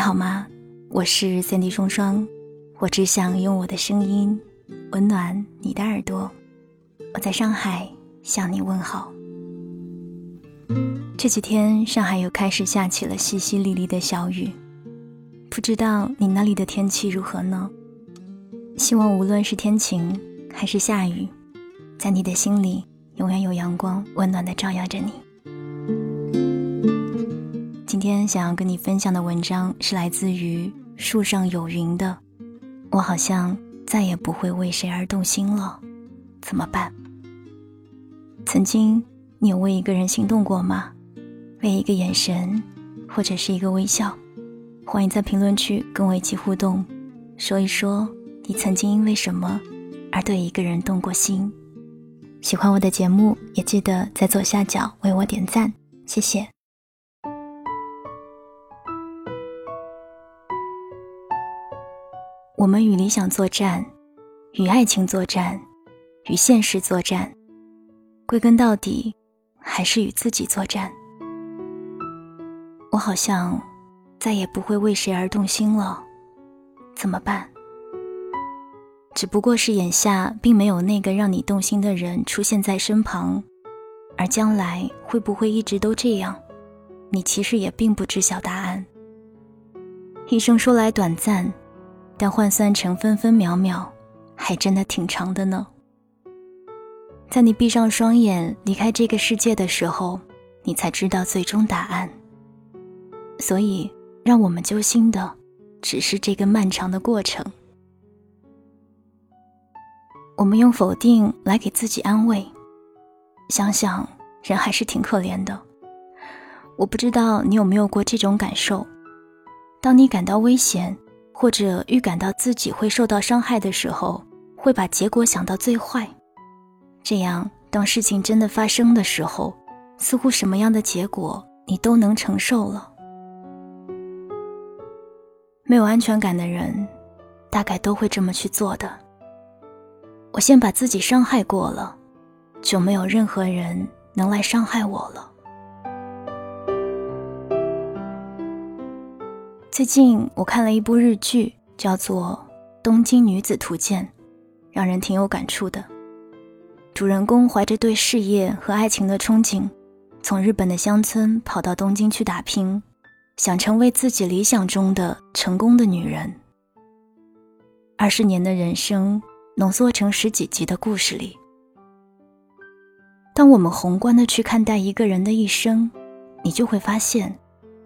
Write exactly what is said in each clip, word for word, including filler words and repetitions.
你好吗？我是三 D 双双，我只想用我的声音温暖你的耳朵。我在上海向你问好。这几天上海又开始下起了淅淅沥沥的小雨，不知道你那里的天气如何呢？希望无论是天晴还是下雨，在你的心里永远有阳光温暖地照耀着你。今天想要跟你分享的文章是来自于树上有云的，我好像再也不会为谁而动心了，怎么办？曾经你有为一个人心动过吗？为一个眼神或者是一个微笑？欢迎在评论区跟我一起互动，说一说你曾经因为什么而对一个人动过心。喜欢我的节目也记得在左下角为我点赞，谢谢。我们与理想作战，与爱情作战，与现实作战，归根到底还是与自己作战。我好像再也不会为谁而动心了，怎么办？只不过是眼下并没有那个让你动心的人出现在身旁，而将来会不会一直都这样，你其实也并不知晓答案。一生说来短暂，但换算成分分秒秒，还真的挺长的呢。在你闭上双眼离开这个世界的时候，你才知道最终答案。所以，让我们揪心的，只是这个漫长的过程。我们用否定来给自己安慰，想想，人还是挺可怜的。我不知道你有没有过这种感受，当你感到危险，或者预感到自己会受到伤害的时候，会把结果想到最坏。这样，当事情真的发生的时候，似乎什么样的结果你都能承受了。没有安全感的人，大概都会这么去做的。我先把自己伤害过了，就没有任何人能来伤害我了。最近我看了一部日剧，叫做《东京女子图鉴》，让人挺有感触的。主人公怀着对事业和爱情的憧憬，从日本的乡村跑到东京去打拼，想成为自己理想中的成功的女人。二十年的人生浓缩成十几集的故事里，当我们宏观地去看待一个人的一生，你就会发现，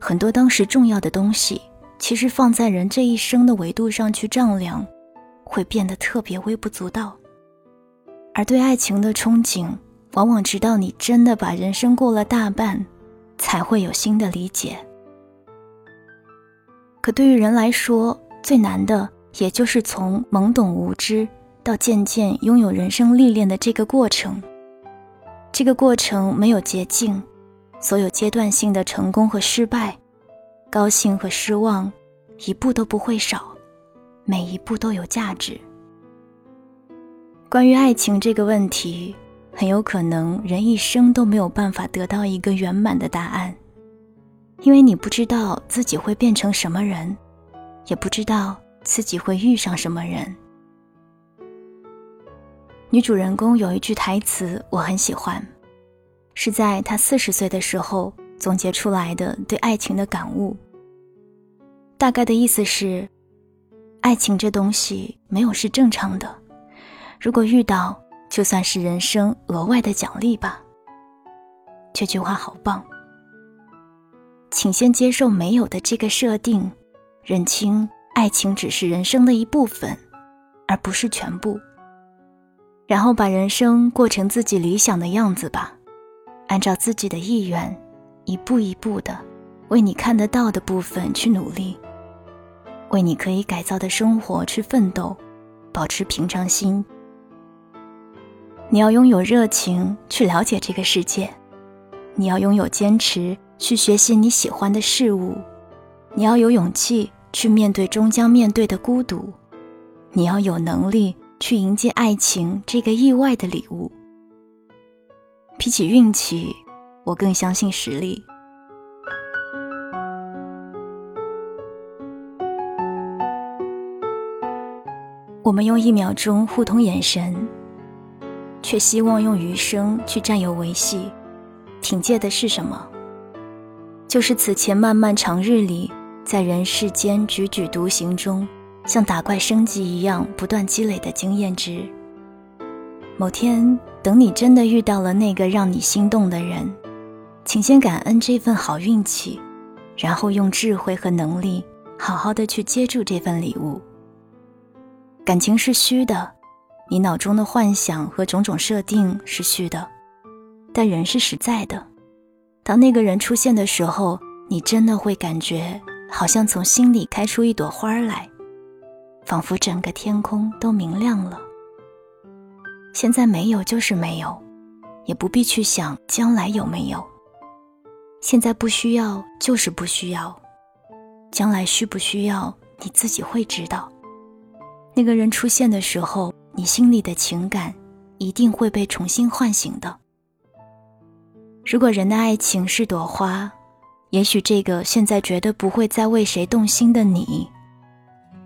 很多当时重要的东西其实放在人这一生的维度上去丈量，会变得特别微不足道。而对爱情的憧憬，往往直到你真的把人生过了大半，才会有新的理解。可对于人来说，最难的也就是从懵懂无知到渐渐拥有人生历练的这个过程。这个过程没有捷径，所有阶段性的成功和失败，高兴和失望，一步都不会少，每一步都有价值。关于爱情这个问题，很有可能人一生都没有办法得到一个圆满的答案，因为你不知道自己会变成什么人，也不知道自己会遇上什么人。女主人公有一句台词我很喜欢，是在她四十岁的时候总结出来的对爱情的感悟。大概的意思是，爱情这东西没有是正常的，如果遇到，就算是人生额外的奖励吧。这句话好棒。请先接受没有的这个设定，认清爱情只是人生的一部分，而不是全部。然后把人生过成自己理想的样子吧，按照自己的意愿，一步一步的，为你看得到的部分去努力，为你可以改造的生活去奋斗，保持平常心。你要拥有热情去了解这个世界，你要拥有坚持去学习你喜欢的事物，你要有勇气去面对终将面对的孤独，你要有能力去迎接爱情这个意外的礼物。比起运气，我更相信实力。我们用一秒钟互通眼神，却希望用余生去占有维系，凭借的是什么？就是此前漫漫长日里，在人世间踽踽独行中，像打怪升级一样不断积累的经验值。某天，等你真的遇到了那个让你心动的人，请先感恩这份好运气，然后用智慧和能力好好的去接住这份礼物。感情是虚的，你脑中的幻想和种种设定是虚的，但人是实在的。当那个人出现的时候，你真的会感觉好像从心里开出一朵花来，仿佛整个天空都明亮了。现在没有就是没有，也不必去想将来有没有。现在不需要就是不需要，将来需不需要你自己会知道。那个人出现的时候，你心里的情感一定会被重新唤醒的。如果人的爱情是朵花，也许这个现在绝对不会再为谁动心的你，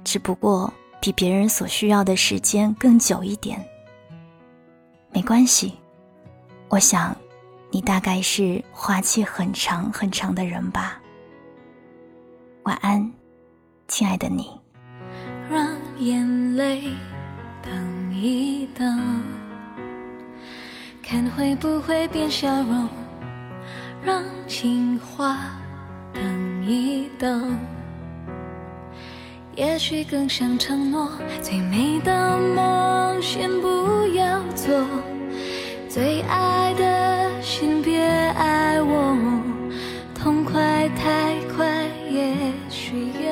只不过比别人所需要的时间更久一点。没关系，我想你大概是花期很长很长的人吧。晚安，亲爱的你。让眼泪等一等，看会不会变笑容。让情话等一等，也许更像承诺。最美的梦先不要做，最爱的先别爱我，痛快太快也许也